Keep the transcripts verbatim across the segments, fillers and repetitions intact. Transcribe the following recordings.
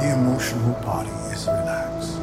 The emotional body is relaxed.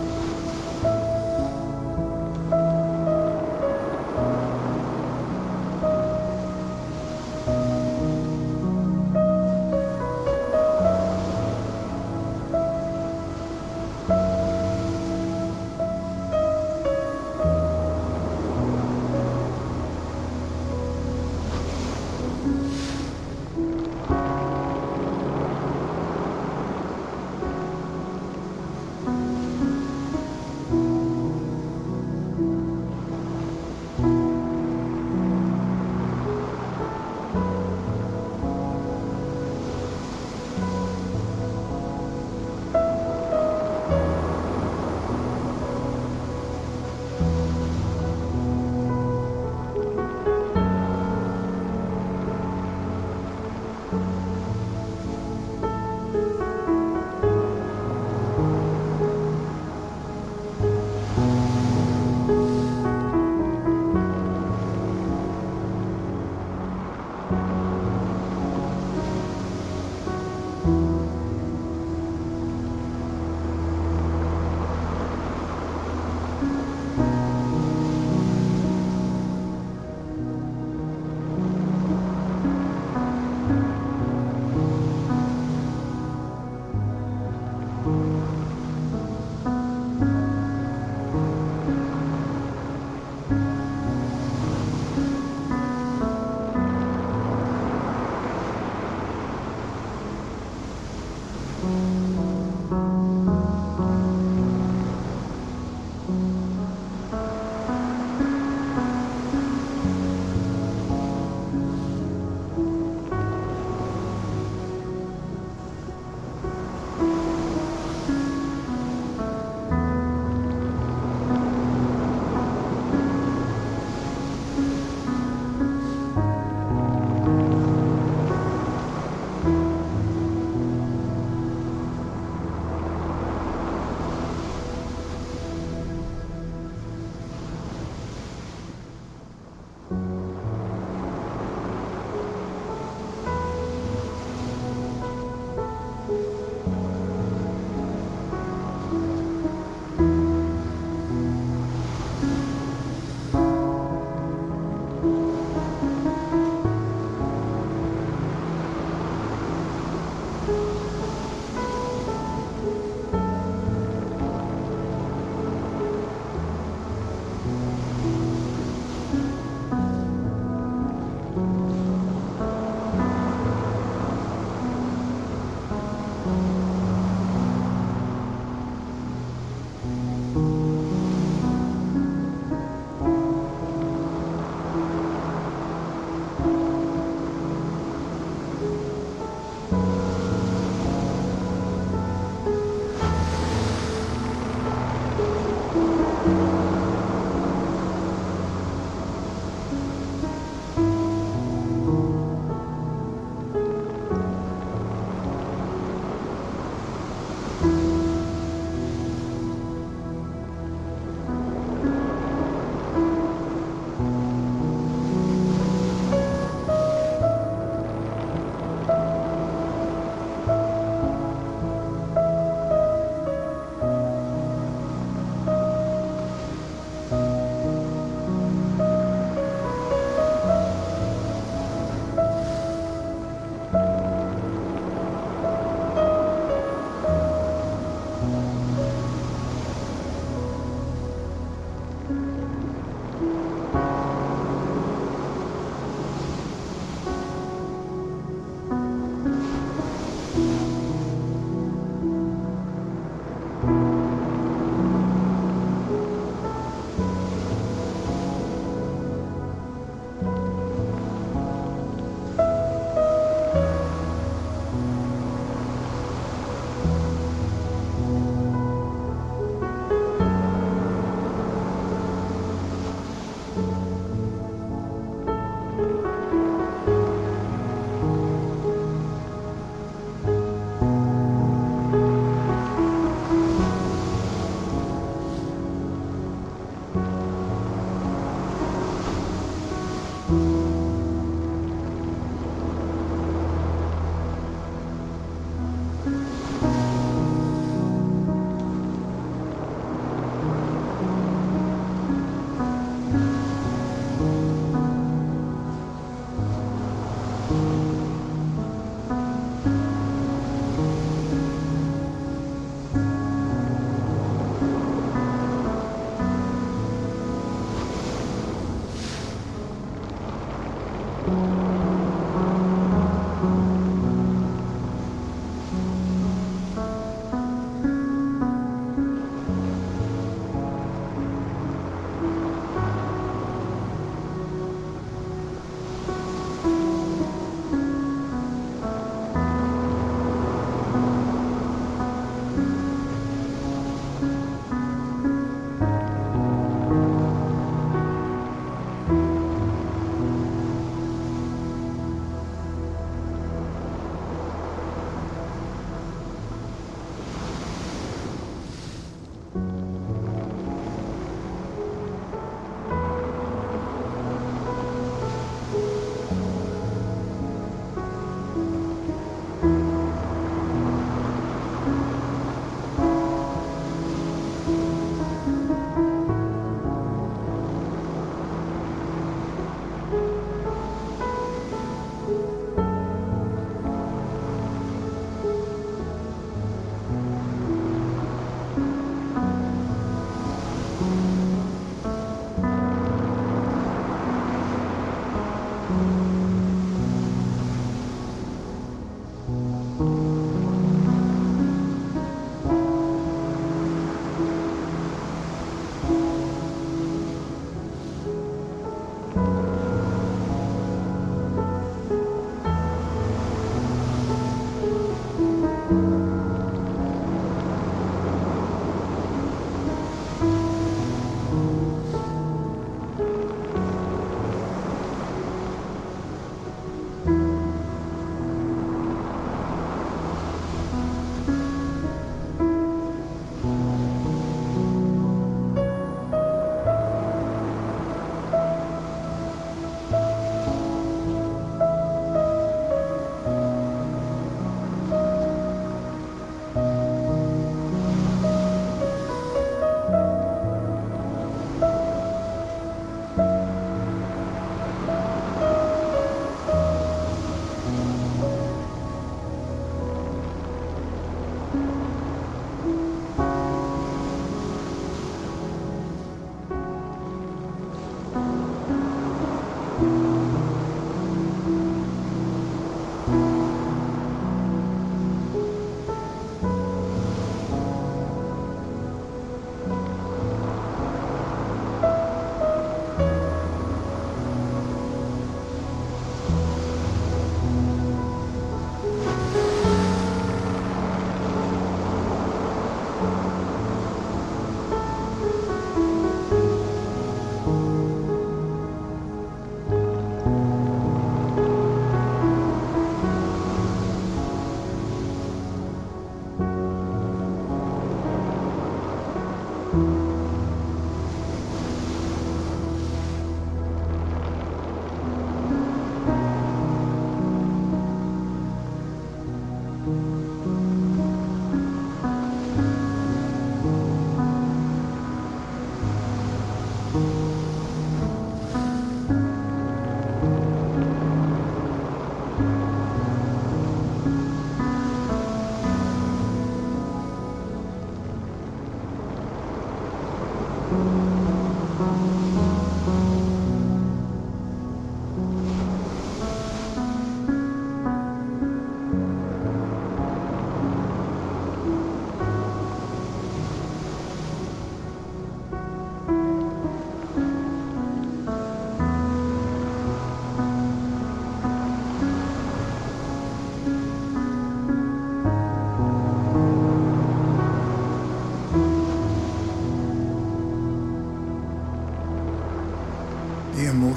Thank you.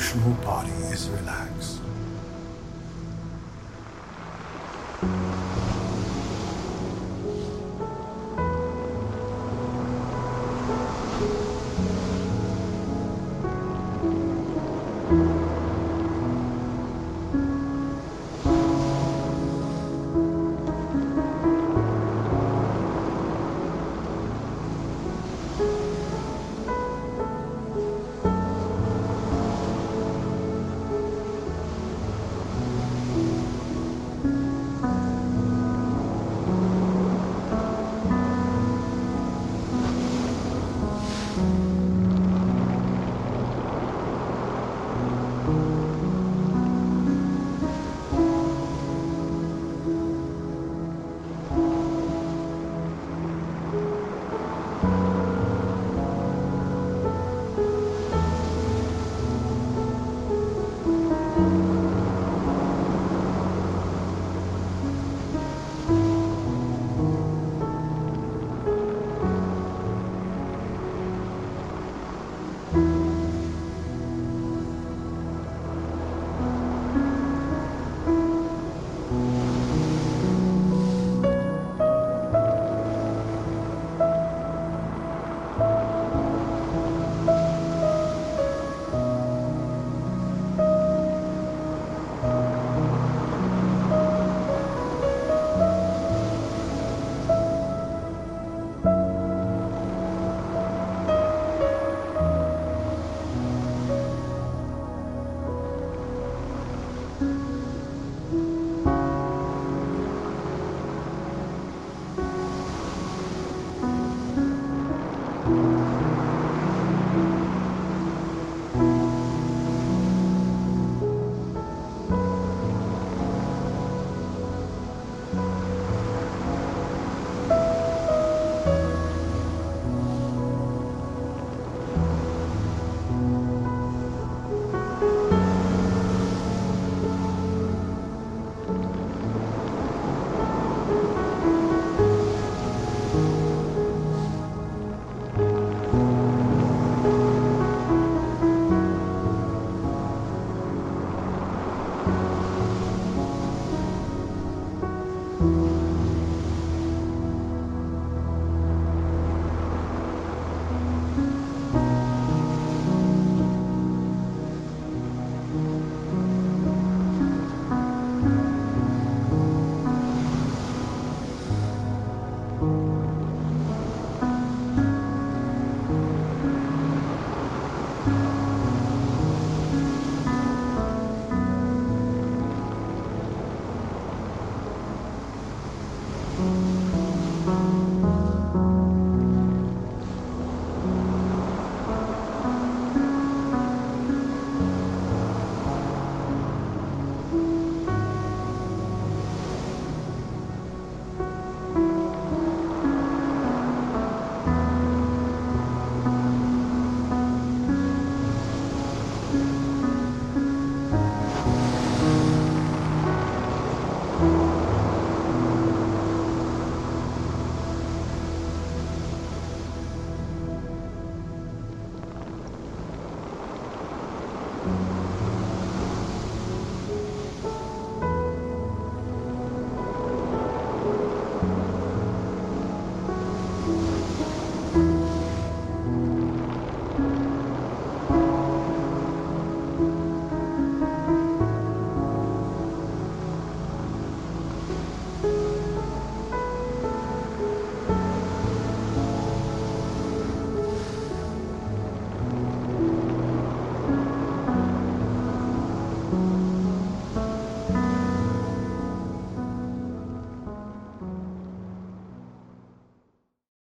emotional body is relaxed.